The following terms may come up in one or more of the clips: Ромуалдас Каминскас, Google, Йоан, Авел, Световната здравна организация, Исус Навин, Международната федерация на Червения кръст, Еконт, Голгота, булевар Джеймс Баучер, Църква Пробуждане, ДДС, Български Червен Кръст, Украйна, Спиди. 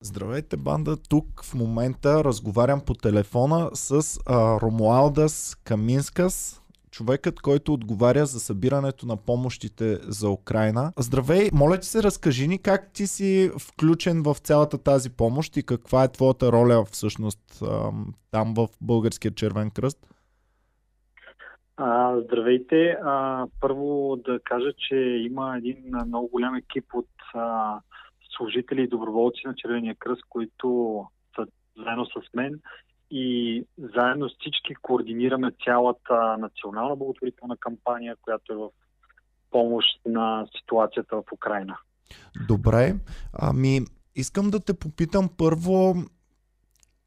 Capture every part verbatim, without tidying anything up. Здравейте, банда! Тук в момента разговарям по телефона с а, Ромуалдас Каминскас, човекът, който отговаря за събирането на помощите за Украйна. Здравей! Моля ти се, разкажи ни как ти си включен в цялата тази помощ и каква е твоята роля всъщност а, там в Българския Червен кръст? А, здравейте! А, първо да кажа, че има един много голям екип от а, служители и доброволци на Червения кръст, които са заедно с мен и заедно с всички координираме цялата национална благотворителна кампания, която е в помощ на ситуацията в Украйна. Добре. Ами, искам да те попитам първо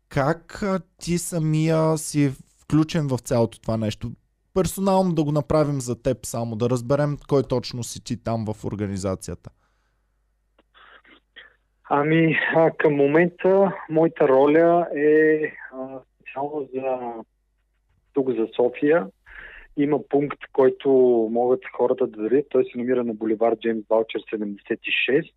как ти самия си включен в цялото това нещо? Персонално да го направим за теб само, да разберем кой точно си ти там в организацията. Ами, а, към момента моята роля е а, специално за тук за София. Има пункт, който могат хората да дарят. Той се намира на булевар Джеймс Баучер седемдесет и шест.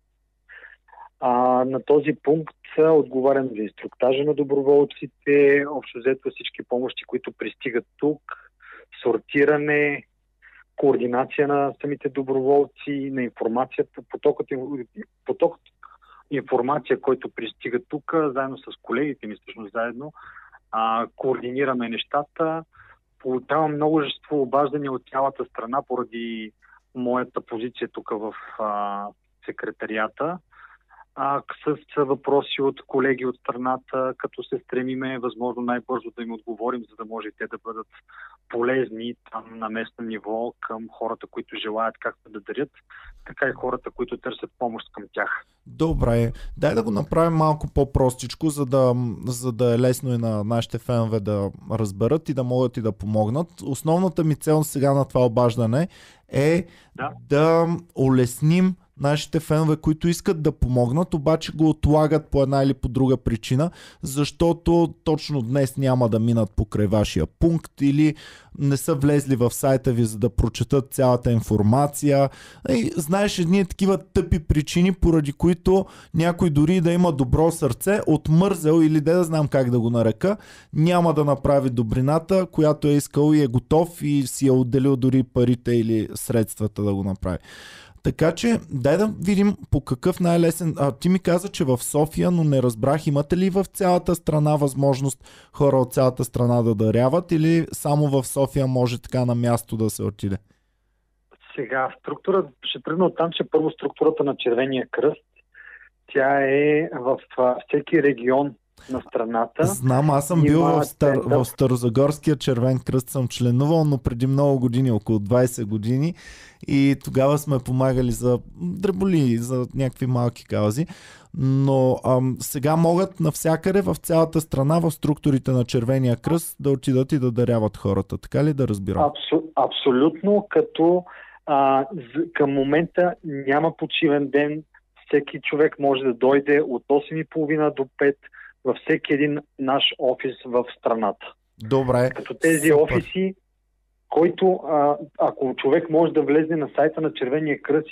А, на този пункт отговарям за инструктажа на доброволците, общо взето всички помощи, които пристигат тук, сортиране, координация на самите доброволци, на информацията, потокът, потокът информация, който пристига тук, заедно с колегите ми, всъщност заедно, а, координираме нещата. Получавам множество обаждания от цялата страна поради моята позиция тук в а, секретарията. А, с въпроси от колеги от страната, като се стремиме възможно най-бързо да им отговорим, за да може те да бъдат полезни там на местно ниво към хората, които желаят както да дарят, така и хората, които търсят помощ към тях. Добре, дай да го направим малко по-простичко, за да, за да е лесно и на нашите фенове да разберат и да могат и да помогнат. Основната ми цел сега на това обаждане е да, да улесним нашите фенове, които искат да помогнат, обаче го отлагат по една или по друга причина, защото точно днес няма да минат покрай вашия пункт или не са влезли в сайта ви, за да прочетат цялата информация. И, знаеш, едни такива тъпи причини, поради които някой дори да има добро сърце, отмързел или де да знам как да го нарека, няма да направи добрината, която е искал и е готов и си е отделил дори парите или средствата да го направи. Така че, дай да видим по какъв най-лесен... А, ти ми каза, че в София, но не разбрах, имате ли в цялата страна възможност хора от цялата страна да даряват или само в София може така на място да се отиде? Сега, структурата... Ще тръгна от там, че първо структурата на Червения кръст, тя е в всеки регион на страната. Знам, аз съм бил в, Стар... в Старозагорския Червен кръст, съм членувал, но преди много години, около двайсет години, и тогава сме помагали за дреболи, за някакви малки каузи, но ам, сега могат навсякъде в цялата страна, в структурите на Червения кръст, да отидат и да даряват хората, така ли да разбирам? Абсу... Абсолютно, като а, към момента няма почивен ден, всеки човек може да дойде от осем и половина до пет във всеки един наш офис в страната. Добре. Като тези супер офиси, който а, ако човек може да влезе на сайта на Червения кръст,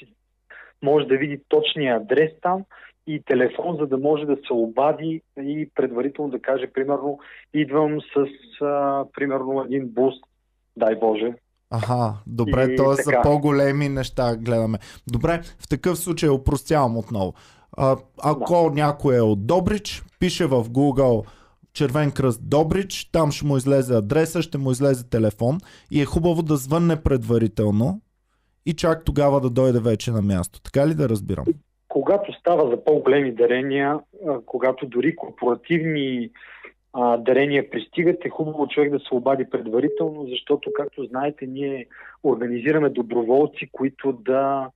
може да види точния адрес там и телефон, за да може да се обади и предварително да каже, примерно, идвам с а, примерно един бус, дай Боже. Аха, добре, т.е. за по-големи неща гледаме. Добре, в такъв случай опростявам отново. А, ако да. някой е от Добрич, пише в Google Червен кръст Добрич, там ще му излезе адреса, ще му излезе телефон и е хубаво да звънне предварително и чак тогава да дойде вече на място. Така ли да разбирам? Когато става за по-големи дарения, когато дори корпоративни а, дарения пристигат, е хубаво човек да се обади предварително, защото, както знаете, ние организираме доброволци, които да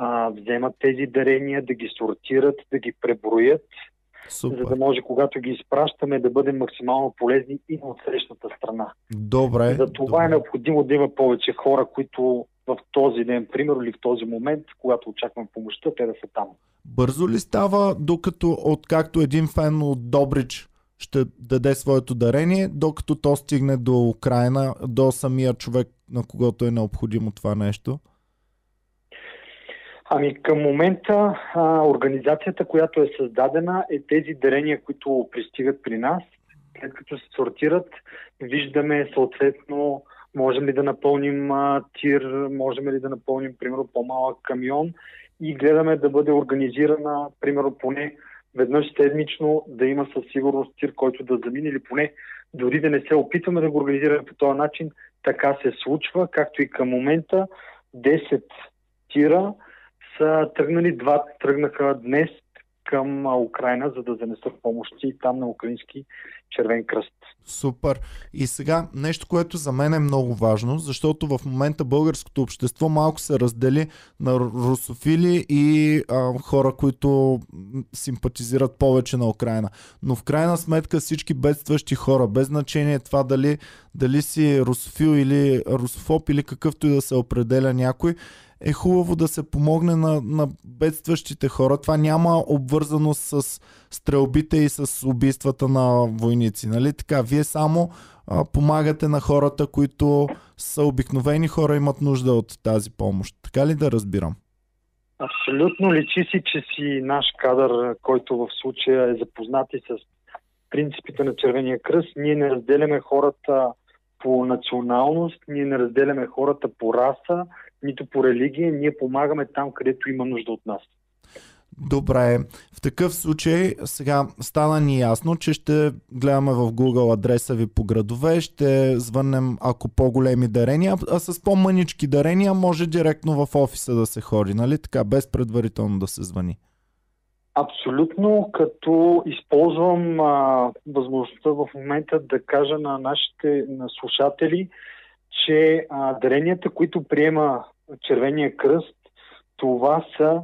а, вземат тези дарения, да ги сортират, да ги преброят. Супер. За да може, когато ги изпращаме, да бъдем максимално полезни и на отсрещната страна. Добре. За това добре. е необходимо да има повече хора, които в този ден, примерно, или в този момент, когато очакваме помощта, те да са там. Бързо ли става, докато откакто един фен от Добрич ще даде своето дарение, докато то стигне до Украйна, до самия човек, на когото е необходимо това нещо? Ами към момента а, организацията, която е създадена, е тези дарения, които пристигат при нас. След като се сортират, виждаме съответно можем ли да напълним а, тир, можем ли да напълним, примерно, по-малък камион и гледаме да бъде организирана, примерно, поне веднъж седмично да има със сигурност тир, който да замине, или поне дори да не се опитваме да го организираме по този начин. Така се случва, както и към момента десет тира са тръгнали, два тръгнаха днес към Украйна, за да занесат помощи там на Украински Червен кръст. Супер! И сега нещо, което за мен е много важно, защото в момента българското общество малко се раздели на русофили и а, хора, които симпатизират повече на Украйна. Но в крайна сметка всички бедстващи хора, без значение това дали, дали си русофил или русофоб или какъвто и да се определя някой, е хубаво да се помогне на, на бедстващите хора. Това няма обвързаност с стрелбите и с убийствата на войници. Нали? Така, вие само а, помагате на хората, които са обикновени хора, имат нужда от тази помощ. Така ли да разбирам? Абсолютно. Личи си, че си наш кадър, който в случая е запознат и с принципите на Червения кръст. Ние не разделяме хората по националност, ние не разделяме хората по раса, нито по религия, ние помагаме там, където има нужда от нас. Добре, в такъв случай сега стана ни ясно, че ще гледаме в Google адреса ви по градове, ще звънем ако по-големи дарения, а с по-мънички дарения може директно в офиса да се ходи, нали така, без предварително да се звъни? Абсолютно, като използвам а, възможността в момента да кажа на нашите на слушатели, че а, даренията, които приема Червения кръст, това са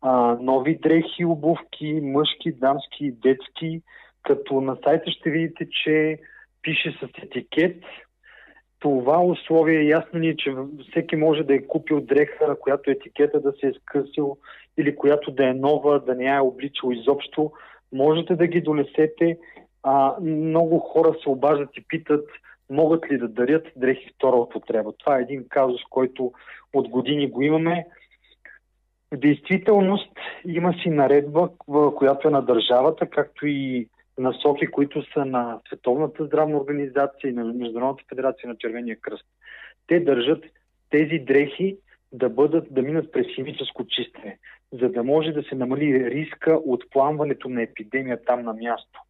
а, нови дрехи, обувки, мъжки, дамски и детски, като на сайта ще видите, че пише с етикет. Това условие е ясно ни, че всеки може да е купил дреха, на която етикета да се е скъсил или която да е нова, да не я е обличал изобщо. Можете да ги донесете. А, много хора се обаждат и питат могат ли да дарят дрехи втора употреба. Това е един казус, който от години го имаме. В действителност има си наредба, която е на държавата, както и насоки, които са на Световната здравна организация и на Международната федерация на Червения кръст. Те държат тези дрехи да бъдат, да минат през химическо чистене, за да може да се намали риска от пламването на епидемия там на място.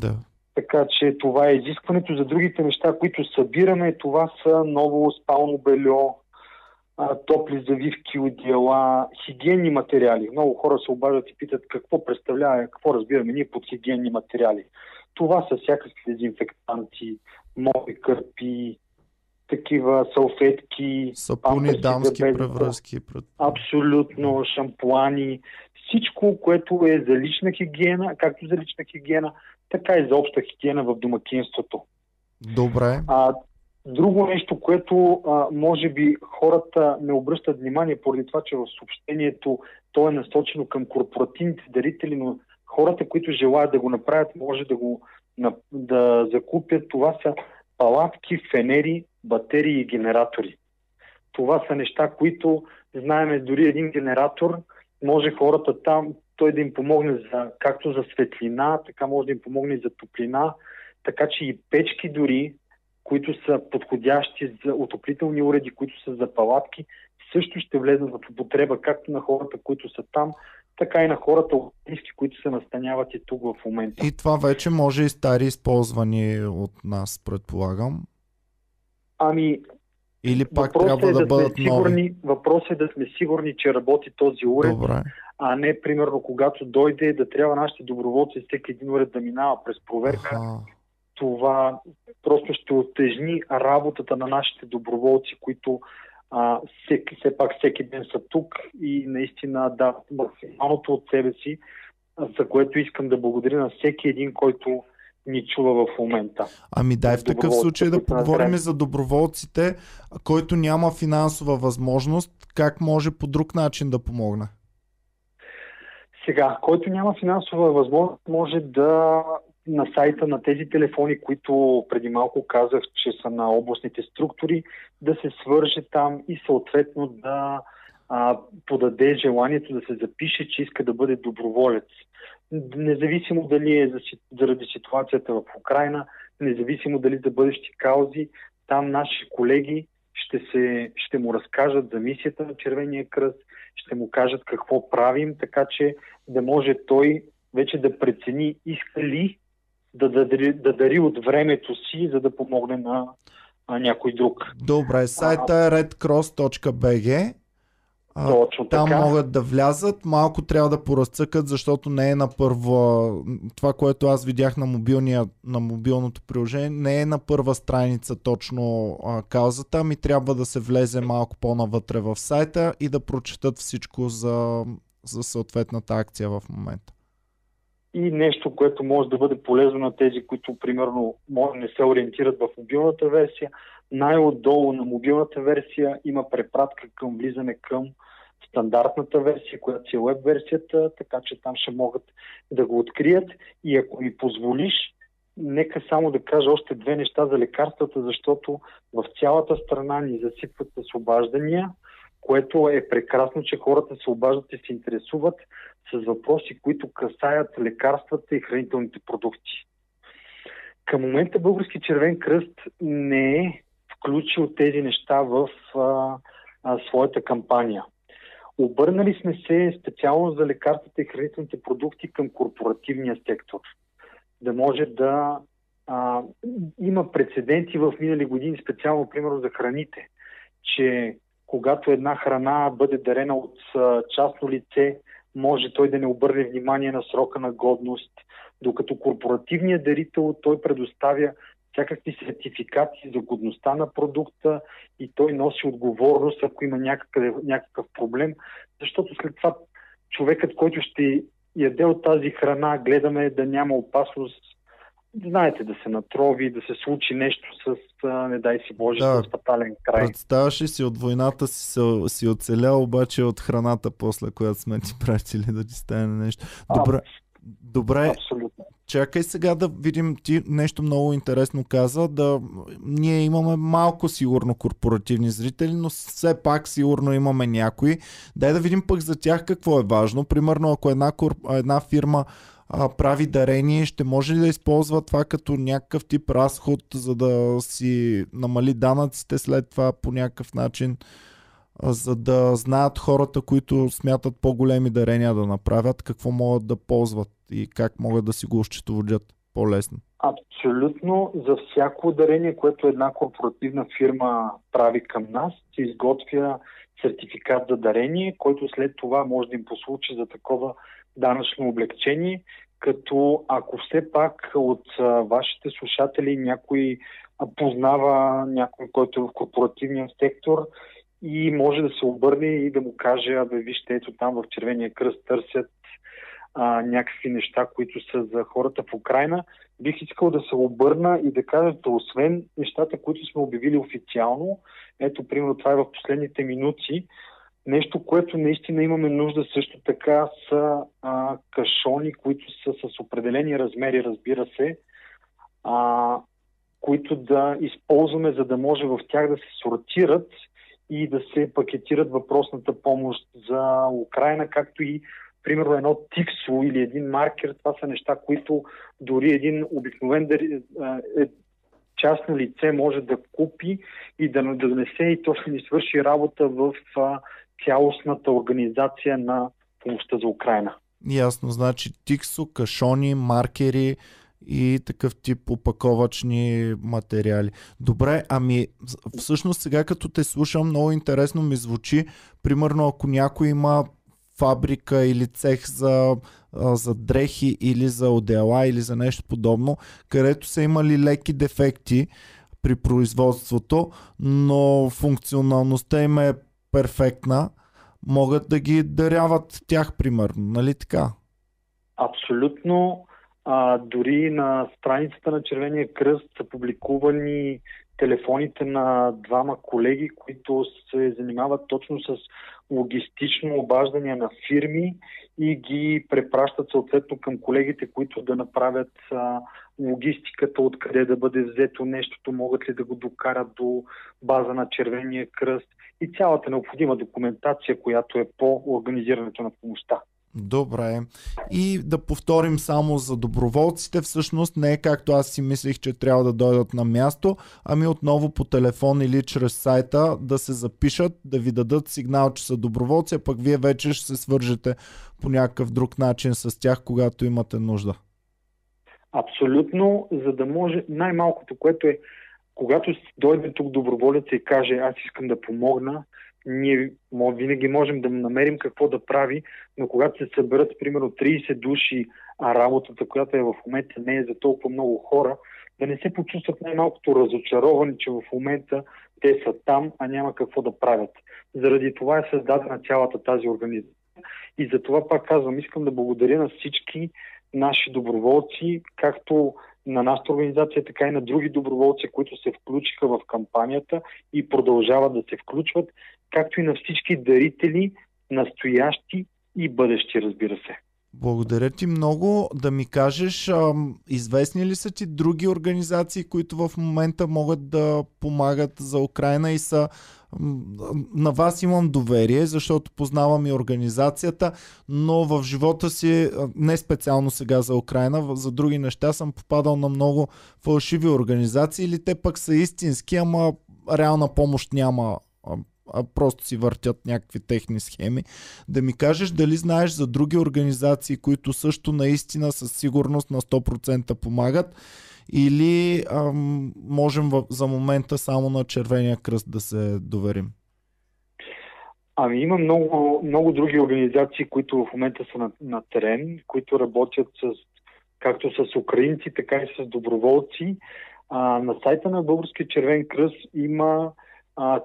Да. Така че това е изискването. За другите неща, които събираме, това са ново спално бельо, топли завивки, одеяла, хигиенни материали. Много хора се обаждат и питат какво представлява, какво разбираме ние под хигиенни материали. Това са всякакви дезинфектанти, моби кърпи, такива салфетки, сапуни, дамски превръзки. Абсолютно, шампуани. Всичко, което е за лична хигиена, както за лична хигиена, така и за обща хигиена в домакинството. Добре. А, друго нещо, което а, може би хората не обръщат внимание поради това, че в съобщението то е насочено към корпоративните дарители, но хората, които желаят да го направят, може да го да закупят. Това са палатки, фенери, батерии и генератори. Това са неща, които знаем, дори един генератор може хората там, той да им помогне за, както за светлина, така може да им помогне и за топлина, така че и печки дори, които са подходящи за отоплителни уреди, които са за палатки, също ще влезнат в употреба както на хората, които са там, така и на хората, които се настаняват и тук в момента. И това вече може и стари използвани от нас, предполагам. Ами, или пак трябва е да, да бъдат сигурни, нови. Въпросът е да сме сигурни, че работи този уред. Добре. А не, примерно, когато дойде да трябва нашите доброволци всеки един уред да минава през проверка. Аха. Това просто ще утежни работата на нашите доброволци, които а, всеки, все пак всеки ден са тук и наистина да максималното от себе си, за което искам да благодаря на всеки един, който ни чува в момента. Ами дай в такъв случай да поговорим за доброволците, който няма финансова възможност, как може по друг начин да помогне? Сега, който няма финансова възможност, може да на сайта на тези телефони, които преди малко казах, че са на областните структури, да се свърже там и съответно да а, подаде желанието да се запише, че иска да бъде доброволец. Независимо дали е заради ситуацията в Украйна, независимо дали за бъдещи каузи, там наши колеги ще, се, ще му разкажат за мисията на Червения кръст, ще му кажат какво правим, така че да може той вече да прецени иска ли да дари, да дари от времето си, за да помогне на, на някой друг. Добре, сайта е ред крос точка би джи. А, там могат да влязат, малко трябва да поразцъкат, защото не е на първа, това, което аз видях на, мобилния, на мобилното приложение, не е на първа страница точно а, каузата, ми трябва да се влезе малко по-навътре в сайта и да прочетат всичко за, за съответната акция в момента. И нещо, което може да бъде полезно на тези, които примерно може не се ориентират в мобилната версия, най-отдолу на мобилната версия има препратка към влизане към стандартната версия, която си е веб версията, така че там ще могат да го открият. И ако ми позволиш, нека само да кажа още две неща за лекарствата, защото в цялата страна ни засипват с обаждания, което е прекрасно, че хората се обаждат и се интересуват с въпроси, които касаят лекарствата и хранителните продукти. Към момента Български Червен кръст не е включил тези неща в а, а, своята кампания. Обърнали сме се специално за лекарствата и хранителните продукти към корпоративния сектор. Да може да а, има прецеденти в минали години, специално примерно за храните, че когато една храна бъде дарена от а, частно лице, може той да не обърне внимание на срока на годност, докато корпоративният дарител той предоставя всякакви сертификати за годността на продукта и той носи отговорност, ако има някакъв, някакъв проблем, защото след това човекът, който ще яде от тази храна, гледаме да няма опасност, знаете, да се натрови, да се случи нещо с, не дай си Боже, да, с фатален край. Представяш ли си, от войната си, си оцелял, обаче от храната после, която сме ти пратили, да ти стане нещо. Добре. Добре, абсолютно. Чакай сега да видим, ти нещо много интересно каза, да, ние имаме малко сигурно корпоративни зрители, но все пак сигурно имаме някои. Дай да видим пък за тях какво е важно. Примерно, ако една, корп... една фирма а, прави дарение, ще може ли да използва това като някакъв тип разход, за да си намали данъците след това по някакъв начин, за да знаят хората, които смятат по-големи дарения да направят, какво могат да ползват и как могат да си го счетоводят по-лесно? Абсолютно. За всяко дарение, което една корпоративна фирма прави към нас, се изготвя сертификат за дарение, който след това може да им послучи за такова данъчно облегчение, като ако все пак от вашите слушатели някой познава някой, който е в корпоративния сектор, и може да се обърне и да му каже, абе вижте, ето там в Червения кръст търсят а, някакви неща, които са за хората в Украйна. Бих искал да се обърна и да кажа, да освен нещата, които сме обявили официално, ето, примерно, това е в последните минути, нещо, което наистина имаме нужда също така са а, кашони, които са с определени размери, разбира се, а, които да използваме, за да може в тях да се сортират и да се пакетират въпросната помощ за Украйна, както и примерно едно тиксо или един маркер. Това са неща, които дори един обикновен частно лице може да купи и да донесе, и то ще ни свърши работа в цялостната организация на помощта за Украйна. Ясно, значи тиксо, кашони, маркери и такъв тип опаковачни материали. Добре, ами всъщност сега като те слушам, много интересно ми звучи, примерно ако някой има фабрика или цех за, за дрехи или за одела или за нещо подобно, където са имали леки дефекти при производството, но функционалността им е перфектна, могат да ги даряват тях примерно, нали така? Абсолютно. А, дори на страницата на Червения кръст са публикувани телефоните на двама колеги, които се занимават точно с логистично обаждане на фирми и ги препращат съответно към колегите, които да направят а, логистиката, откъде да бъде взето нещото, могат ли да го докарат до база на Червения кръст и цялата необходима документация, която е по организирането на помощта. Добре. И да повторим само за доброволците, всъщност не е както аз си мислих, че трябва да дойдат на място, ами отново по телефон или чрез сайта да се запишат, да ви дадат сигнал, че са доброволци, а пък вие вече ще се свържете по някакъв друг начин с тях, когато имате нужда. Абсолютно, за да може най-малкото, което е, когато дойде тук доброволец и каже, аз искам да помогна, ние винаги можем да намерим какво да прави, но когато се съберат примерно трийсет души, а работата, която е в момента не е за толкова много хора, да не се почувстват най-малкото разочаровани, че в момента те са там, а няма какво да правят. Заради това е създадена цялата тази организация. И за това пак казвам, искам да благодаря на всички наши доброволци, както на нашата организация, така и на други доброволци, които се включиха в кампанията и продължават да се включват, както и на всички дарители, настоящи и бъдещи, разбира се. Благодаря ти много. Да ми кажеш, известни ли са ти други организации, които в момента могат да помагат за Украйна и са... На вас имам доверие, защото познавам и организацията, но в живота си, не специално сега за Украйна, за други неща съм попадал на много фалшиви организации или те пък са истински, ама реална помощ няма, а просто си въртят някакви техни схеми. Да ми кажеш дали знаеш за други организации, които също наистина със сигурност на сто процента помагат или ам, можем в, за момента само на Червения кръст да се доверим? Ами има много, много други организации, които в момента са на, на терен, които работят с, както с украинци, така и с доброволци. А, на сайта на Български Червен кръст има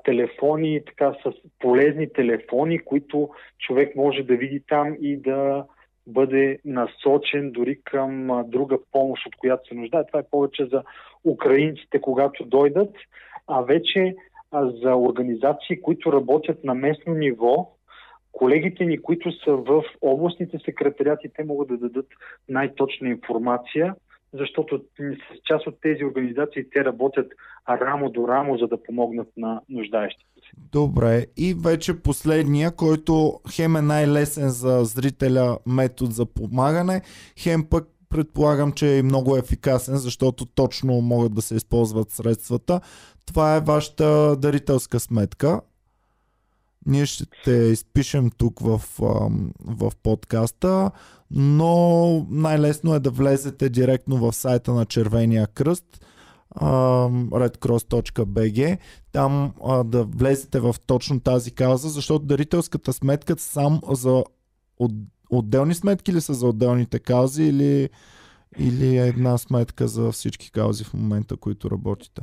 телефони, така с полезни телефони, които човек може да види там и да бъде насочен дори към друга помощ, от която се нуждае. Това е повече за украинците, когато дойдат, а вече за организации, които работят на местно ниво. Колегите ни, които са в областните секретариати, те могат да дадат най-точна информация, защото с част от тези организации те работят рамо до рамо, за да помогнат на нуждаещите се. Добре, и вече последния, който хем е най-лесен за зрителя метод за помагане, хем пък предполагам, че е много ефикасен, защото точно могат да се използват средствата. Това е вашата дарителска сметка. Ние ще те изпишем тук в, в подкаста, но най-лесно е да влезете директно в сайта на Червения кръст, ред крос точка би джи, там да влезете в точно тази кауза, защото дарителската сметка сам за отделни сметки ли са за отделните каузи или, или е една сметка за всички каузи в момента, които работите?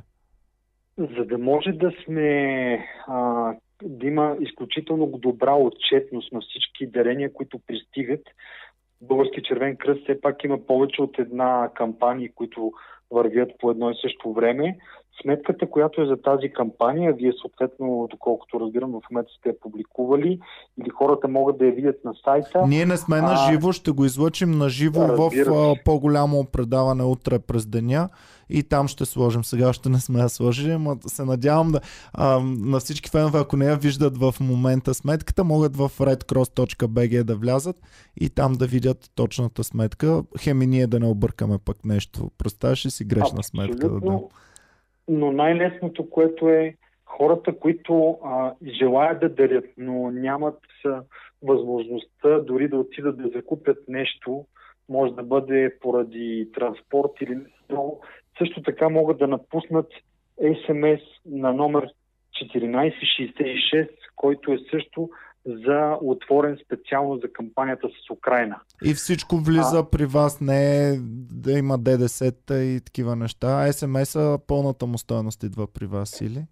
За да може да сме... А... да има изключително добра отчетност на всички дарения, които пристигат. Български Червен кръст все пак има повече от една кампания, които вървят по едно и също време. Сметката, която е за тази кампания, вие съответно, доколкото разбирам, в момента сте я публикували или хората могат да я видят на сайта. Ние не сме на живо, ще го излъчим на живо да, в а, по-голямо предаване утре през деня и там ще сложим. Сега ще не сме я сложили, но се надявам да а, на всички фенове, ако не я виждат в момента сметката, могат в ред крос точка би джи да влязат и там да видят точната сметка. Хем и ние да не объркаме пък нещо. Представяш ли си грешна а, сметка? Да. Но най-лесното, което е хората, които а, желаят да дарят, но нямат а, възможността дори да отидат да закупят нещо, може да бъде поради транспорт или нещо, също така могат да напуснат ес ем ес на номер четиринайсет шейсет и шест, който е също за отворен специално за кампанията с Украйна. И всичко влиза а... при вас, не е да има ДДС-та и такива неща, а ес ем ес-а пълната му стойност идва при вас или?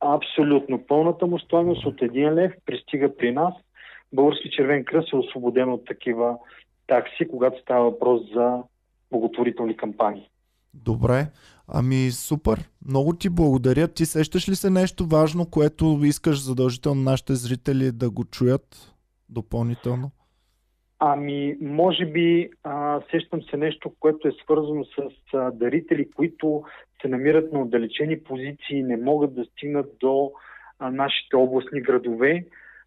Абсолютно. Пълната му стойност от един лев пристига при нас. Български Червен кръст е освободен от такива такси, когато става въпрос за благотворителни кампании. Добре. Ами супер, много ти благодаря. Ти сещаш ли се нещо важно, което искаш задължително нашите зрители да го чуят допълнително? Ами, може би а, сещам се нещо, което е свързано с а, дарители, които се намират на отдалечени позиции, не могат да стигнат до а, нашите областни градове.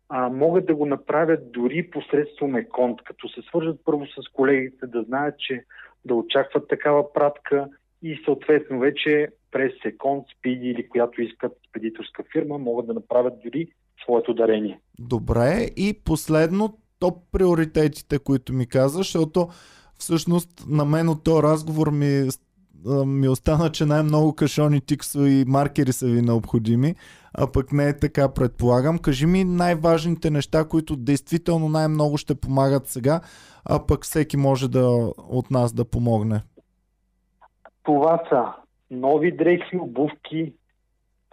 А, могат да го направят дори посредством еконт, като се свържат първо с колегите, да знаят, че да очакват такава пратка и съответно вече през еконт, спиди или която искат спедиторска фирма, могат да направят дори своето дарение. Добре, и последно, топ приоритетите, които ми казваш, защото всъщност на мен от този разговор ми, ми остана, че най-много кашони, тиксови маркери са ви необходими, а пък не е така, предполагам. Кажи ми най-важните неща, които действително най-много ще помагат сега, а пък всеки може да от нас да помогне. Това са нови дрехи, обувки,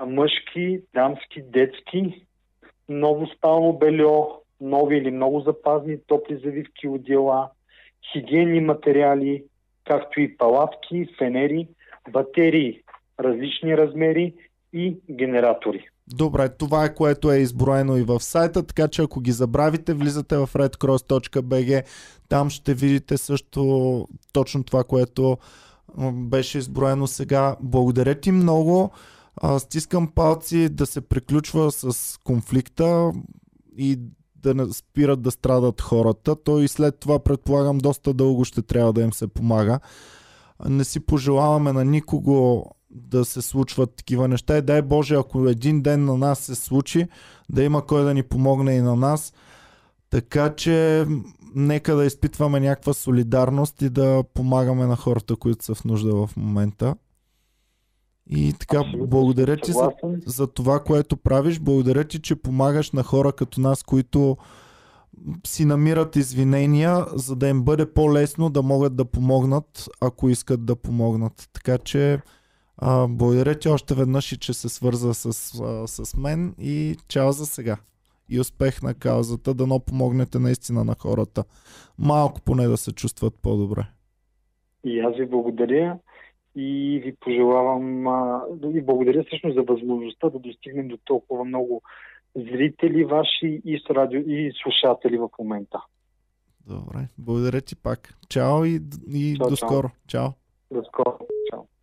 мъжки, дамски, детски, ново спално бельо, нови или много запазни топли завивки, одеяла, хигиенни материали, както и палатки, фенери, батерии, различни размери и генератори. Добре, това е което е изброено и в сайта, така че ако ги забравите, влизате в ред крос точка би джи, там ще видите също точно това, което беше изброено сега. Благодаря ти много, стискам палци да се приключва с конфликта и да не спират да страдат хората. То и след това, предполагам, доста дълго ще трябва да им се помага. Не си пожелаваме на никого да се случват такива неща и дай Боже, ако един ден на нас се случи, да има кой да ни помогне и на нас. Така че нека да изпитваме някаква солидарност и да помагаме на хората, които са в нужда в момента. И така, абсолютно, благодаря ти за, за това, което правиш. Благодаря ти, че помагаш на хора като нас, които си намират извинения, за да им бъде по-лесно да могат да помогнат, ако искат да помогнат. Така че а, благодаря ти още веднъж и че се свърза с, а, с мен и чао за сега. И успех на каузата, дано помогнете наистина на хората. Малко поне да се чувстват по-добре. И аз ви благодаря. И ви пожелавам и благодаря всъщност за възможността да достигнем до толкова много зрители ваши и, радио, и слушатели в момента. Добре, благодаря ти пак. Чао и, и чао, до скоро. Чао. До скоро. Чао.